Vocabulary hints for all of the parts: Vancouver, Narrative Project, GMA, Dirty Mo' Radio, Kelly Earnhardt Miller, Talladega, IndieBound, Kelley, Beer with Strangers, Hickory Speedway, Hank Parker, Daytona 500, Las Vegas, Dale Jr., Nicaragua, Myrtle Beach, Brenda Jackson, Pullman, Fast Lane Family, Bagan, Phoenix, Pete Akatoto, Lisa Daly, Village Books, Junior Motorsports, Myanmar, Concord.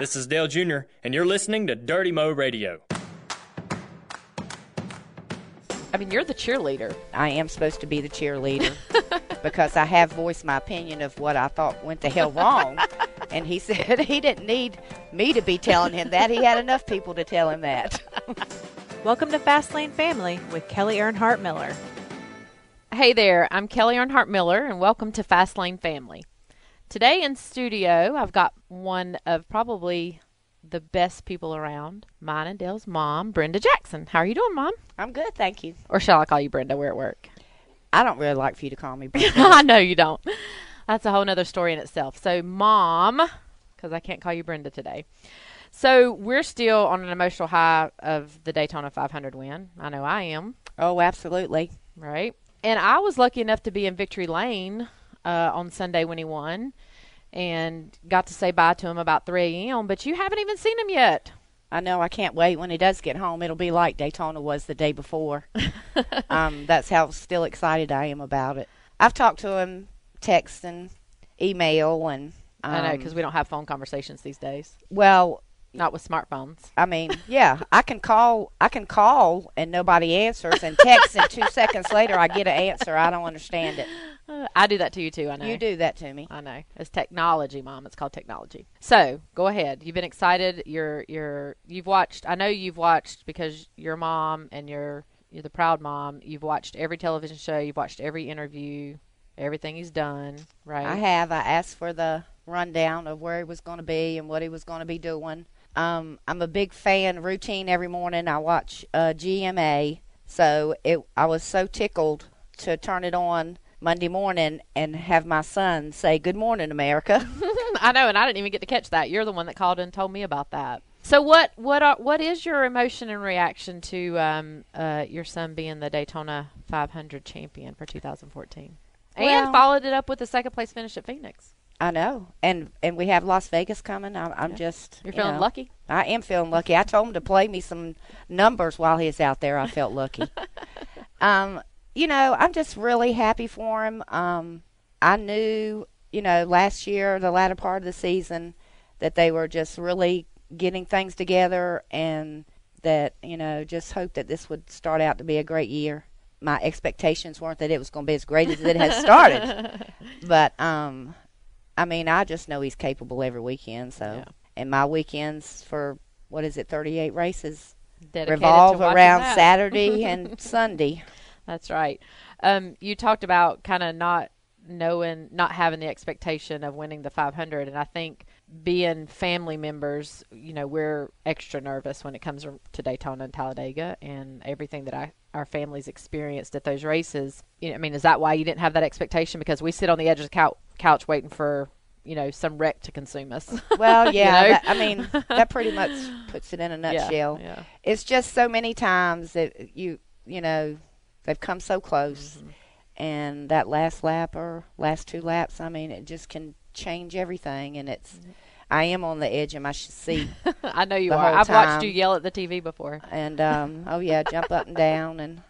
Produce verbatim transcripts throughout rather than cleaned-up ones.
This is Dale Junior, and you're listening to Dirty Mo' Radio. I mean, you're the cheerleader. I am supposed to be the cheerleader because I have voiced my opinion of what I thought went the hell wrong. And he said he didn't need me to be telling him that. He had enough people to tell him that. Welcome to Fast Lane Family with Kelly Earnhardt Miller. Hey there, I'm Kelly Earnhardt Miller, and welcome to Fast Lane Family. Today in studio, I've got one of probably the best people around, mine and Dale's mom, Brenda Jackson. How are you doing, Mom? I'm good, thank you. Or shall I call you Brenda? We're at work. I don't really like for you to call me Brenda. I know you don't. That's a whole other story in itself. So, Mom, because I can't call you Brenda today. So, we're still on an emotional high of the Daytona five hundred win. I know I am. Oh, absolutely. Right. And I was lucky enough to be in Victory Lane Uh, on Sunday when he won, and got to say bye to him about three a.m., but you haven't even seen him yet. I know. I can't wait. When he does get home, it'll be like Daytona was the day before. um, that's how still excited I am about it. I've talked to him, text and email. and um, I know, because we don't have phone conversations these days. Well, not with smartphones. I mean, yeah, I can call I can call, and nobody answers, and text, and two seconds later I get an answer. I don't understand it. I do that to you, too, I know. You do that to me. I know. It's technology, Mom. It's called technology. So, go ahead. You've been excited. You're, you're, you've watched. I know you've watched because you're mom and you're, you're the proud mom. You've watched every television show. You've watched every interview, everything he's done, right? I have. I asked for the rundown of where he was going to be and what he was going to be doing. Um, I'm a big fan. Routine every morning. I watch uh, G M A. So, it, I was so tickled to turn it on Monday morning and have my son say, "Good morning, America." I know, and I didn't even get to catch that. You're the one that called and told me about that. So what what are, what is your emotion and reaction to um, uh, your son being the Daytona five hundred champion for two thousand fourteen? Well, and followed it up with a second place finish at Phoenix. I know, and and we have Las Vegas coming. I, I'm yeah. just You're you feeling know, lucky? I am feeling lucky. I told him to play me some numbers while he's out there. I felt lucky. um You know, I'm just really happy for him. Um, I knew, you know, last year, the latter part of the season, that they were just really getting things together, and that, you know, just hoped that this would start out to be a great year. My expectations weren't that it was going to be as great as it has started. But, um, I mean, I just know he's capable every weekend. So, yeah. And my weekends for, what is it, thirty-eight races, dedicated revolve around Saturday and Sunday. That's right. Um, you talked about kind of not knowing, not having the expectation of winning the five hundred. And I think being family members, you know, we're extra nervous when it comes to Daytona and Talladega and everything that I, our families experienced at those races. You know, I mean, is that why you didn't have that expectation? Because we sit on the edge of the couch, couch waiting for, you know, some wreck to consume us. Well, yeah. You know? that, I mean, that pretty much puts it in a nutshell. Yeah, yeah. It's just so many times that you, you know, they've come so close, mm-hmm. and that last lap or last two laps, I mean, it just can change everything, and it's mm-hmm. I am on the edge of my seat. I know you are. I've time. watched you yell at the T V before. And, um, oh, yeah, jump up and down. And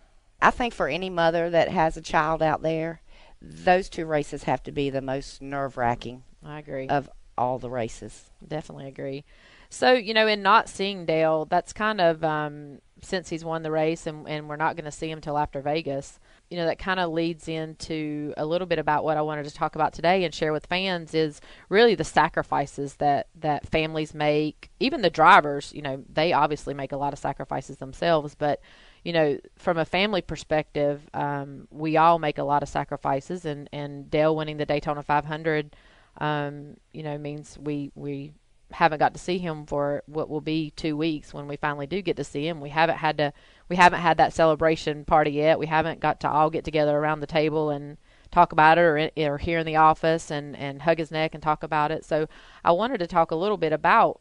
I think for any mother that has a child out there, those two races have to be the most nerve-wracking. I agree. Of all the races. Definitely agree. So, you know, in not seeing Dale, that's kind of um, – since he's won the race and, and we're not going to see him till after Vegas, you know, that kind of leads into a little bit about what I wanted to talk about today and share with fans is really the sacrifices that, that families make, even the drivers, you know, they obviously make a lot of sacrifices themselves, but, you know, from a family perspective, um, we all make a lot of sacrifices, and, and Dale winning the Daytona five hundred, um, you know, means we, we, haven't got to see him for what will be two weeks when we finally do get to see him. We haven't had to, we haven't had that celebration party yet. We haven't got to all get together around the table and talk about it, or, or here in the office and, and hug his neck and talk about it. So I wanted to talk a little bit about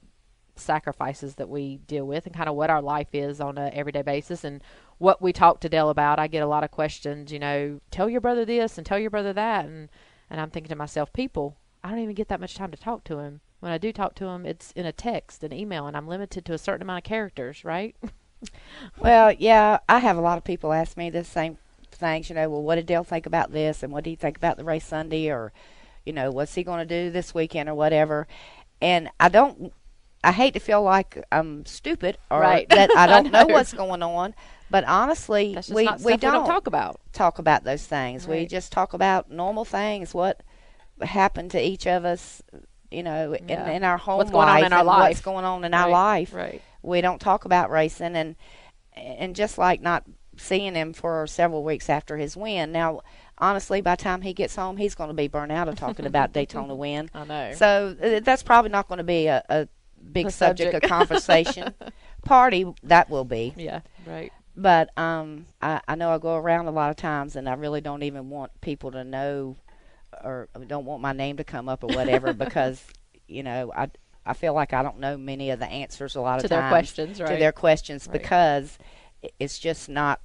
sacrifices that we deal with and kind of what our life is on an everyday basis and what we talk to Dale about. I get a lot of questions, you know, tell your brother this and tell your brother that. And, and I'm thinking to myself, people, I don't even get that much time to talk to him. When I do talk to him, it's in a text, an email, and I'm limited to a certain amount of characters, right? Well, yeah, I have a lot of people ask me the same things, you know, well, what did Dale think about this, and what do you think about the race Sunday, or, you know, what's he going to do this weekend or whatever. And I don't I hate to feel like I'm stupid or right. that I don't I know. know what's going on. But honestly, we, we, don't we don't talk about talk about those things. Right. We just talk about normal things, what happened to each of us, you know, yeah. in, in our home what's life, going on in our life. What's going on in right. our life. Right. We don't talk about racing, and and just like not seeing him for several weeks after his win. Now, honestly, by the time he gets home, he's going to be burnt out of talking about Daytona win. I know. So uh, that's probably not going to be a, a big a subject of conversation. Party, that will be. Yeah, right. But um, I, I know I go around a lot of times, and I really don't even want people to know, or don't want my name to come up or whatever, because you know I I feel like I don't know many of the answers a lot of times to their questions, right? To their questions, right. Because it's just not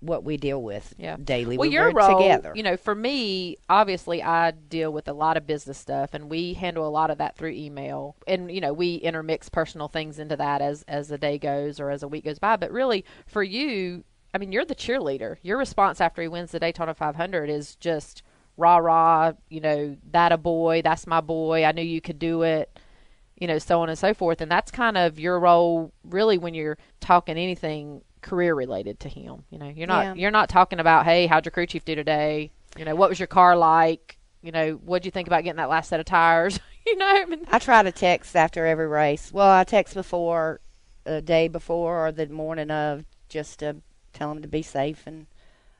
what we deal with yeah. daily. Well, we your role, together. You know, for me, obviously, I deal with a lot of business stuff, and we handle a lot of that through email. And you know, we intermix personal things into that as as the day goes or as a week goes by. But really, for you, I mean, you're the cheerleader. Your response after he wins the Daytona five hundred is just rah rah. You know, that a boy, that's my boy. I knew you could do it. You know, so on and so forth. And that's kind of your role, really, when you're talking anything career related to him. You know, you're not yeah. you're not talking about, hey, how'd your crew chief do today? You know, what was your car like? You know, what'd you think about getting that last set of tires? You know, I mean, I try to text after every race. Well, I text before, a day before or the morning of, just to tell him to be safe and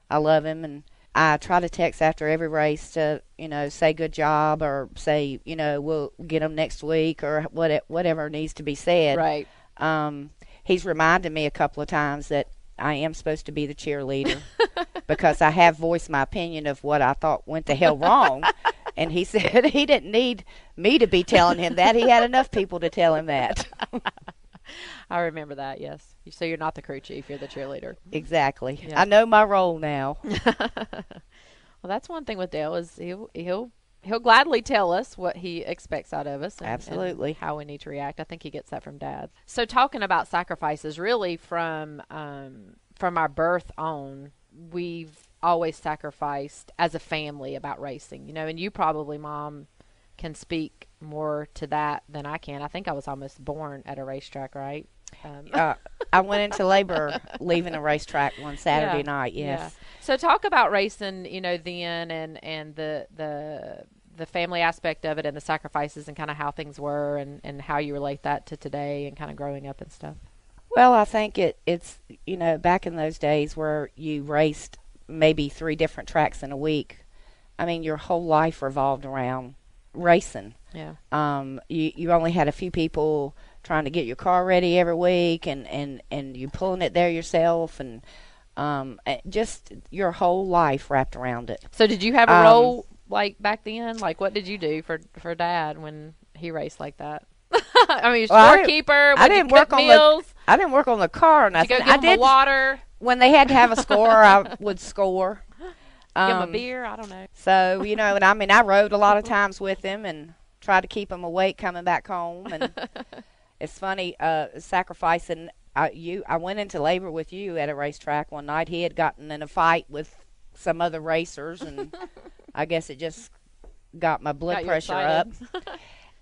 I love him. And I try to text after every race to, you know, say good job or say, you know, we'll get him next week or what, whatever needs to be said. Right. Um, He's reminded me a couple of times that I am supposed to be the cheerleader because I have voiced my opinion of what I thought went the hell wrong. And he said he didn't need me to be telling him that. He had enough people to tell him that. I remember that, yes. So you're not the crew chief. You're the cheerleader. Exactly. Yeah. I know my role now. Well, that's one thing with Dale is he'll, he'll, he'll gladly tell us what he expects out of us. And, absolutely. And how we need to react. I think he gets that from Dad. So talking about sacrifices, really from um, from our birth on, we've always sacrificed as a family about racing. You know, and you probably, Mom, can speak more to that than I can. I think I was almost born at a racetrack, right? Um. uh, I went into labor leaving a racetrack one Saturday yeah. night. Yes. Yeah. So talk about racing, you know, then and, and the the the family aspect of it and the sacrifices and kind of how things were and, and how you relate that to today and kind of growing up and stuff. Well, I think it it's, you know, back in those days where you raced maybe three different tracks in a week. I mean, your whole life revolved around racing. Yeah. Um. You you only had a few people trying to get your car ready every week, and, and, and you pulling it there yourself, and um, just your whole life wrapped around it. So did you have a um, role, like, back then? Like, what did you do for, for Dad when he raced like that? I mean, well, scorekeeper, I didn't, I didn't work on meals. The, I didn't work on the car or nothing. Did you go get I him did, water? When they had to have a score, I would score. Um, give him a beer? I don't know. So, you know, and I mean, I rode a lot of times with him and tried to keep him awake coming back home, and... It's funny, uh, sacrificing. I, you, I went into labor with you at a racetrack one night. He had gotten in a fight with some other racers, and I guess it just got my blood got pressure up.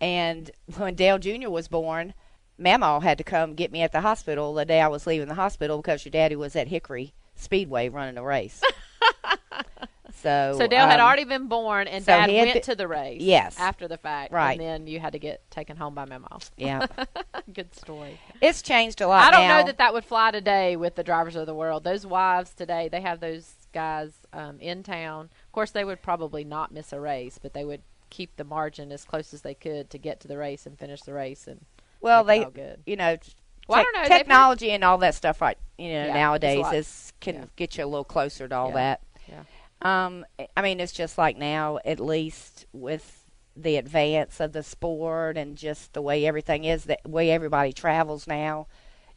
And when Dale Junior was born, Mamaw had to come get me at the hospital the day I was leaving the hospital because your daddy was at Hickory Speedway running a race. So, so Dale um, had already been born, and so Dad went been, to the race. Yes, after the fact, right? And then you had to get taken home by Mamaw. Yeah, good story. It's changed a lot. I don't now. know that that would fly today with the drivers of the world. Those wives today, they have those guys um, in town. Of course, they would probably not miss a race, but they would keep the margin as close as they could to get to the race and finish the race. And well, they, all good. you know, te- well, I don't know technology and all that stuff, right? You know, yeah, nowadays is can yeah. get you a little closer to all yeah. that. Yeah. Um, I mean, it's just like now, at least with the advance of the sport and just the way everything is, the way everybody travels now,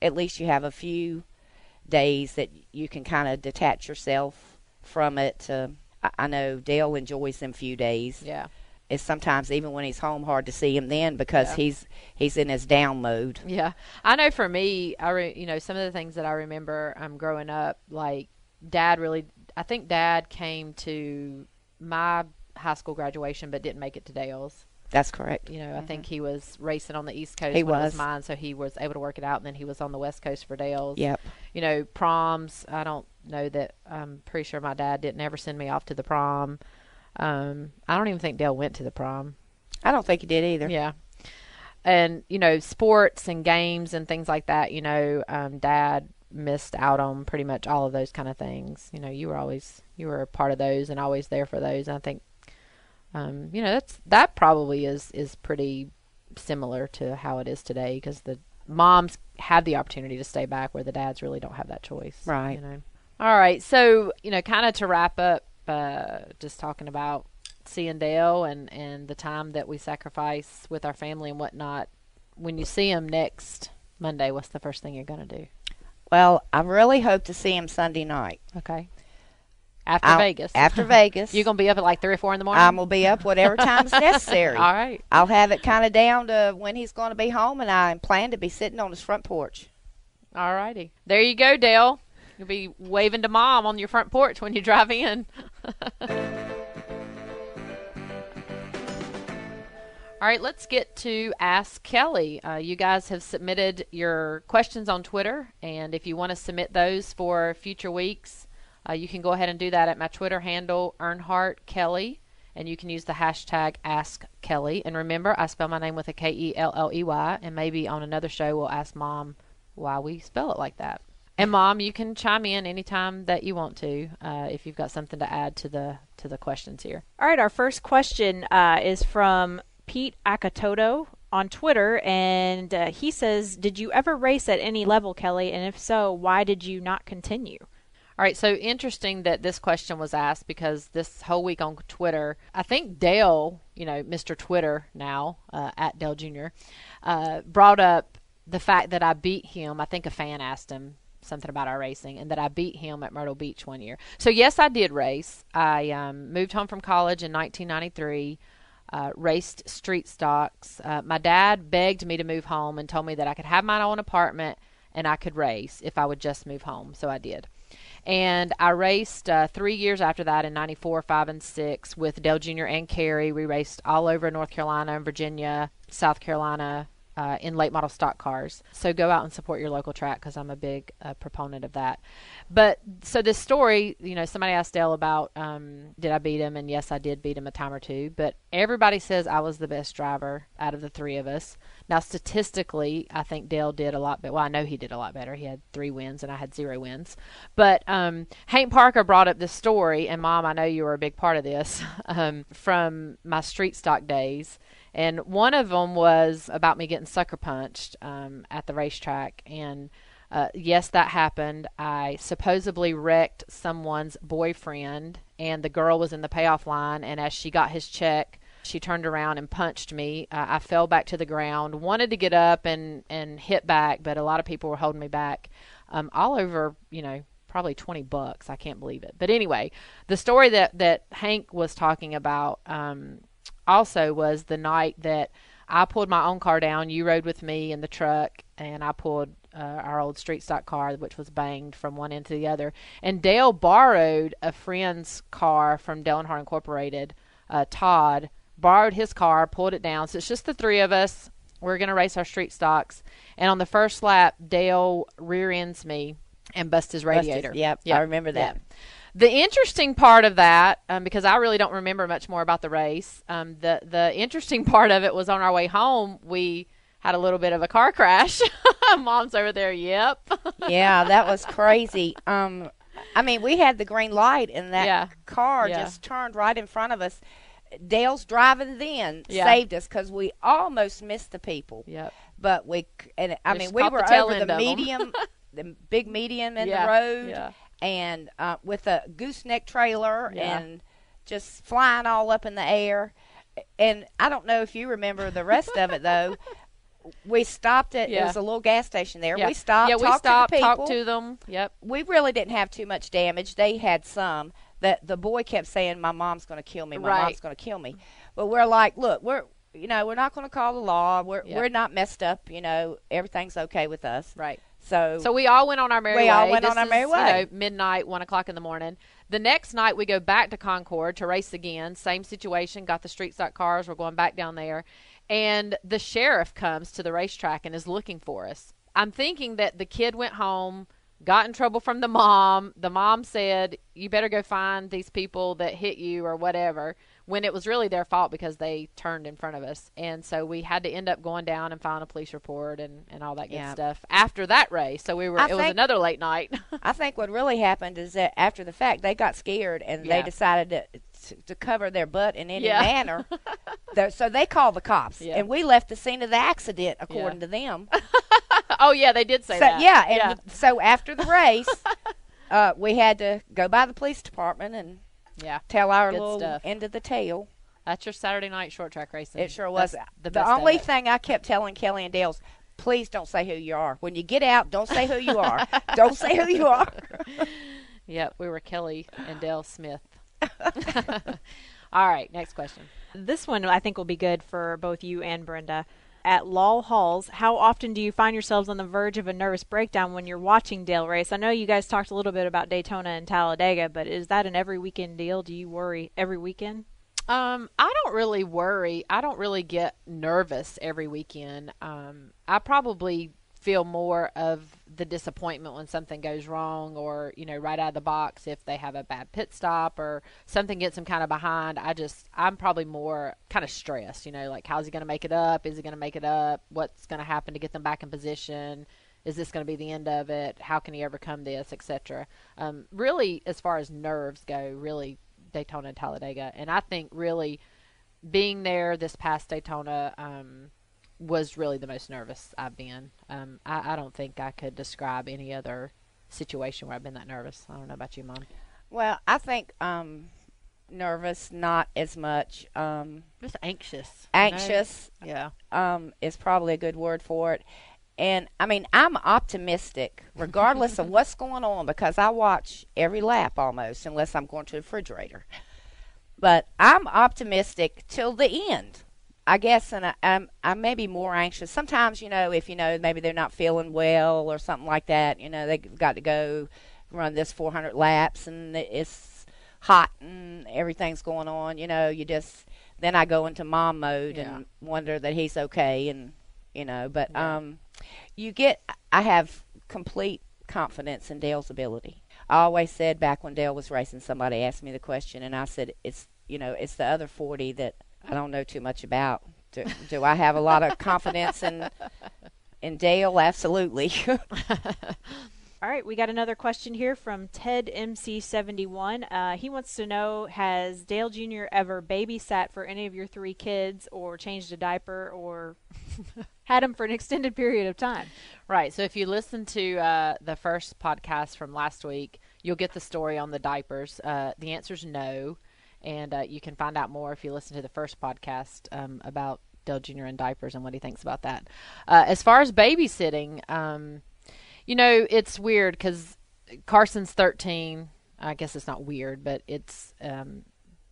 at least you have a few days that you can kind of detach yourself from it. Uh, I, I know Dale enjoys them few days. Yeah. It's sometimes, even when he's home, hard to see him then because yeah. he's he's in his down mode. Yeah. I know for me, I re- you know, some of the things that I remember um, growing up, like Dad really – I think Dad came to my high school graduation but didn't make it to Dale's. That's correct. You know, mm-hmm. I think he was racing on the East Coast. He when was. It was mine, so he was able to work it out, and then he was on the West Coast for Dale's. Yep. You know, proms, I don't know that, I'm pretty sure my dad didn't ever send me off to the prom. Um, I don't even think Dale went to the prom. I don't think he did either. Yeah. And, you know, sports and games and things like that, you know, um, Dad missed out on pretty much all of those kind of things. You know, you were always, you were a part of those and always there for those. And I think, um, you know, that's, that probably is, is pretty similar to how it is today, because the moms have the opportunity to stay back where the dads really don't have that choice. Right. You know? All right. So, you know, kind of to wrap up, uh, just talking about seeing Dale and, and the time that we sacrifice with our family and whatnot. When you see him next Monday, what's the first thing you're going to do? Well, I really hope to see him Sunday night. Okay. After I'll, Vegas. After Vegas. You're going to be up at like three or four in the morning? I'm going to be up whatever time's necessary. All right. I'll have it kind of down to when he's going to be home, and I plan to be sitting on his front porch. All righty. There you go, Dale. You'll be waving to Mom on your front porch when you drive in. All right, let's get to Ask Kelly. Uh, you guys have submitted your questions on Twitter, and if you want to submit those for future weeks, uh, you can go ahead and do that at my Twitter handle, Earnhardt Kelly, and you can use the hashtag Ask Kelly. And remember, I spell my name with a K E L L E Y, and maybe on another show we'll ask Mom why we spell it like that. And, Mom, you can chime in anytime that you want to uh, if you've got something to add to the, to the questions here. All right, our first question uh, is from Pete Akatoto on Twitter, and uh, he says, did you ever race at any level, Kelly? And if so, why did you not continue? All right, so interesting that this question was asked, because this whole week on Twitter, I think Dale, you know, Mister Twitter now, uh, at Dale Junior, uh, brought up the fact that I beat him. I think a fan asked him something about our racing, and that I beat him at Myrtle Beach one year. So, yes, I did race. I um, moved home from college in nineteen ninety-three. Uh, raced street stocks. Uh, my dad begged me to move home and told me that I could have my own apartment and I could race if I would just move home. So I did. And I raced uh, three years after that in ninety-four, five, and six with Dale Junior and Carrie. We raced all over North Carolina and Virginia, South Carolina, uh, in late model stock cars. So go out and support your local track, because I'm a big uh, proponent of that. But so this story, you know, somebody asked Dale about, um, did I beat him? And yes, I did beat him a time or two, but everybody says I was the best driver out of the three of us. Now, statistically, I think Dale did a lot better. Well, I know he did a lot better. He had three wins and I had zero wins, but, um, Hank Parker brought up this story, and Mom, I know you were a big part of this, um, from my street stock days. And one of them was about me getting sucker punched um, at the racetrack. And uh, yes, that happened. I supposedly wrecked someone's boyfriend, and the girl was in the payoff line. And as she got his check, she turned around and punched me. Uh, I fell back to the ground, wanted to get up and, and hit back, but a lot of people were holding me back. Um, all over, you know, probably twenty bucks. I can't believe it. But anyway, the story that, that Hank was talking about, um, also was the night that I pulled my own car down. You rode with me in the truck, and I pulled uh, our old street stock car, which was banged from one end to the other. And Dale borrowed a friend's car from Dale Earnhardt Incorporated, uh, Todd, borrowed his car, pulled it down. So it's just the three of us. We're going to race our street stocks. And on the first lap, Dale rear ends me and busts his radiator. Busted. Yep, yep, I remember that. Yep. The interesting part of that, um, because I really don't remember much more about the race, um, the, the interesting part of it was on our way home, we had a little bit of a car crash. Mom's over there, yep. Yeah, that was crazy. Um, I mean, we had the green light, and that yeah. car yeah. just turned right in front of us. Dale's driving then yeah. saved us, because we almost missed the people. Yep. But we, and I we mean, we were the over the medium, the big median in yeah. the road. Yeah. And uh, with a gooseneck trailer yeah. and just flying all up in the air. And I don't know if you remember the rest of it, though. We stopped at, yeah. it was a little gas station there. Yeah. We stopped, yeah, we talked stopped, to the people. talked to them. Yep. We really didn't have too much damage. They had some. The, the boy kept saying, my mom's going to kill me, my right. mom's going to kill me. But we're like, look, we're, you know, we're not going to call the law. We're, yep. we're not messed up. You know, everything's okay with us. Right. So, so we all went on our merry we way. We all went this on our merry is, way. You know, midnight, one o'clock in the morning. The next night, we go back to Concord to race again. Same situation. Got the street stock cars. We're going back down there. And the sheriff comes to the racetrack and is looking for us. I'm thinking that the kid went home, got in trouble from the mom. The mom said, you better go find these people that hit you or whatever, when it was really their fault because they turned in front of us. And so we had to end up going down and filing a police report and, and all that good yeah. stuff after that race. So we were, I it think, was another late night. I think what really happened is that after the fact, they got scared and yeah. they decided to, to cover their butt in any yeah. manner. So they called the cops. Yeah. And we left the scene of the accident, according yeah. to them. Oh, yeah, they did say so, that. Yeah. And yeah. We, so after the race, uh, we had to go by the police department and yeah, tell our good little stuff. End of the tale. That's your Saturday night short track racing. It sure was. That's the the best only thing I kept telling Kelly and Dale's, please don't say who you are. When you get out, don't say who you are. Don't say who you are. Yep, we were Kelly and Dale Smith. All right, next question. This one I think will be good for both you and Brenda. At Law Halls, how often do you find yourselves on the verge of a nervous breakdown when you're watching Dale race? I know you guys talked a little bit about Daytona and Talladega, but is that an every weekend deal? Do you worry every weekend? Um, I don't really worry. I don't really get nervous every weekend. Um, I probably feel more of the disappointment when something goes wrong or, you know, right out of the box if they have a bad pit stop or something gets them kind of behind. I just, I'm probably more kind of stressed, you know, like how's he going to make it up? Is he going to make it up? What's going to happen to get them back in position? Is this going to be the end of it? How can he overcome this, et cetera? Um, really, as far as nerves go, really Daytona and Talladega. And I think really being there this past Daytona, um, was really the most nervous I've been. Um, I, I don't think I could describe any other situation where I've been that nervous. I don't know about you, Mom. Well, I think um, nervous, not as much. Um, Just anxious. Anxious. You know? Yeah. Um, is probably a good word for it. And, I mean, I'm optimistic regardless of what's going on because I watch every lap almost unless I'm going to the refrigerator. But I'm optimistic till the end. I guess, and I, I'm, I may be more anxious. Sometimes, you know, if, you know, maybe they're not feeling well or something like that, you know, they've got to go run this four hundred laps and it's hot and everything's going on, you know, you just, then I go into mom mode yeah. and wonder that he's okay and, you know, but yeah. um, you get, I have complete confidence in Dale's ability. I always said back when Dale was racing, somebody asked me the question and I said, it's, you know, it's the other forty that I don't know too much about. Do, do I have a lot of confidence in in Dale? Absolutely. All right, we got another question here from Ted M C seventy-one. Uh, he wants to know, has Dale Junior ever babysat for any of your three kids or changed a diaper or had them for an extended period of time? Right, so if you listen to uh, the first podcast from last week, you'll get the story on the diapers. Uh, the answer's no. And uh, you can find out more if you listen to the first podcast um, about Dale Junior and diapers and what he thinks about that. Uh, as far as babysitting, um, you know, it's weird because Carson's thirteen. I guess it's not weird, but it's um,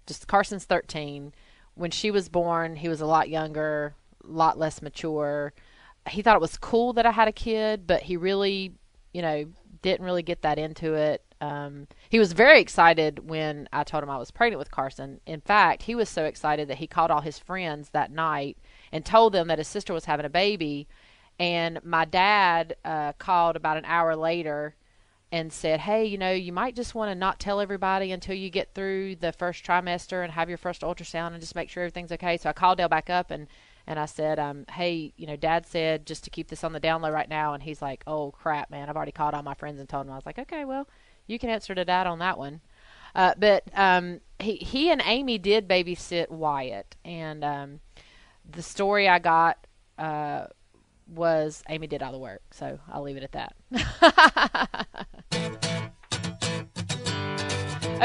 just Carson's thirteen. When she was born, he was a lot younger, a lot less mature. He thought it was cool that I had a kid, but he really, you know, didn't really get that into it. Um, he was very excited when I told him I was pregnant with Carson. In fact, he was so excited that he called all his friends that night and told them that his sister was having a baby. And my dad uh, called about an hour later and said, hey, you know, you might just want to not tell everybody until you get through the first trimester and have your first ultrasound and just make sure everything's okay. So I called Dale back up and, and I said, um, hey, you know, Dad said just to keep this on the down low right now. And he's like, oh, crap, man, I've already called all my friends and told them. I was like, okay, well, you can answer to Dad on that one. Uh, but um, he, he and Amy did babysit Wyatt. And um, the story I got uh, was Amy did all the work. So I'll leave it at that.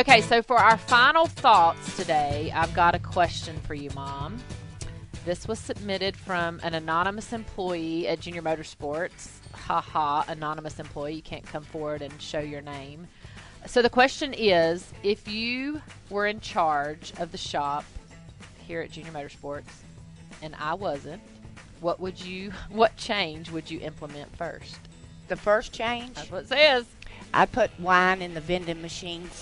Okay, so for our final thoughts today, I've got a question for you, Mom. This was submitted from an anonymous employee at Junior Motorsports. Ha ha, anonymous employee. You can't come forward and show your name. So the question is, if you were in charge of the shop here at Junior Motorsports, and I wasn't, what would you, what change would you implement first? the first change. That's what it says. I put wine in the vending machines.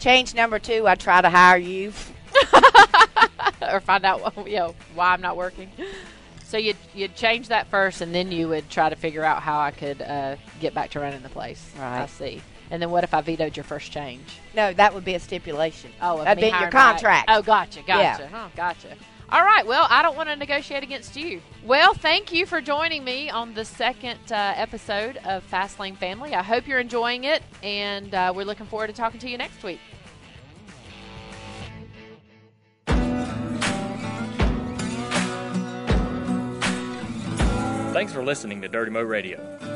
Change number two, I try to hire you. Or find out, you know, why I'm not working. So you'd, you'd change that first, and then you would try to figure out how I could uh, get back to running the place. Right. I see. And then what if I vetoed your first change? No, that would be a stipulation. Oh, that'd be your contract. Right. Oh, gotcha, gotcha, yeah. huh, gotcha. All right, well, I don't want to negotiate against you. Well, thank you for joining me on the second uh, episode of Fast Lane Family. I hope you're enjoying it, and uh, we're looking forward to talking to you next week. Thanks for listening to Dirty Mo' Radio.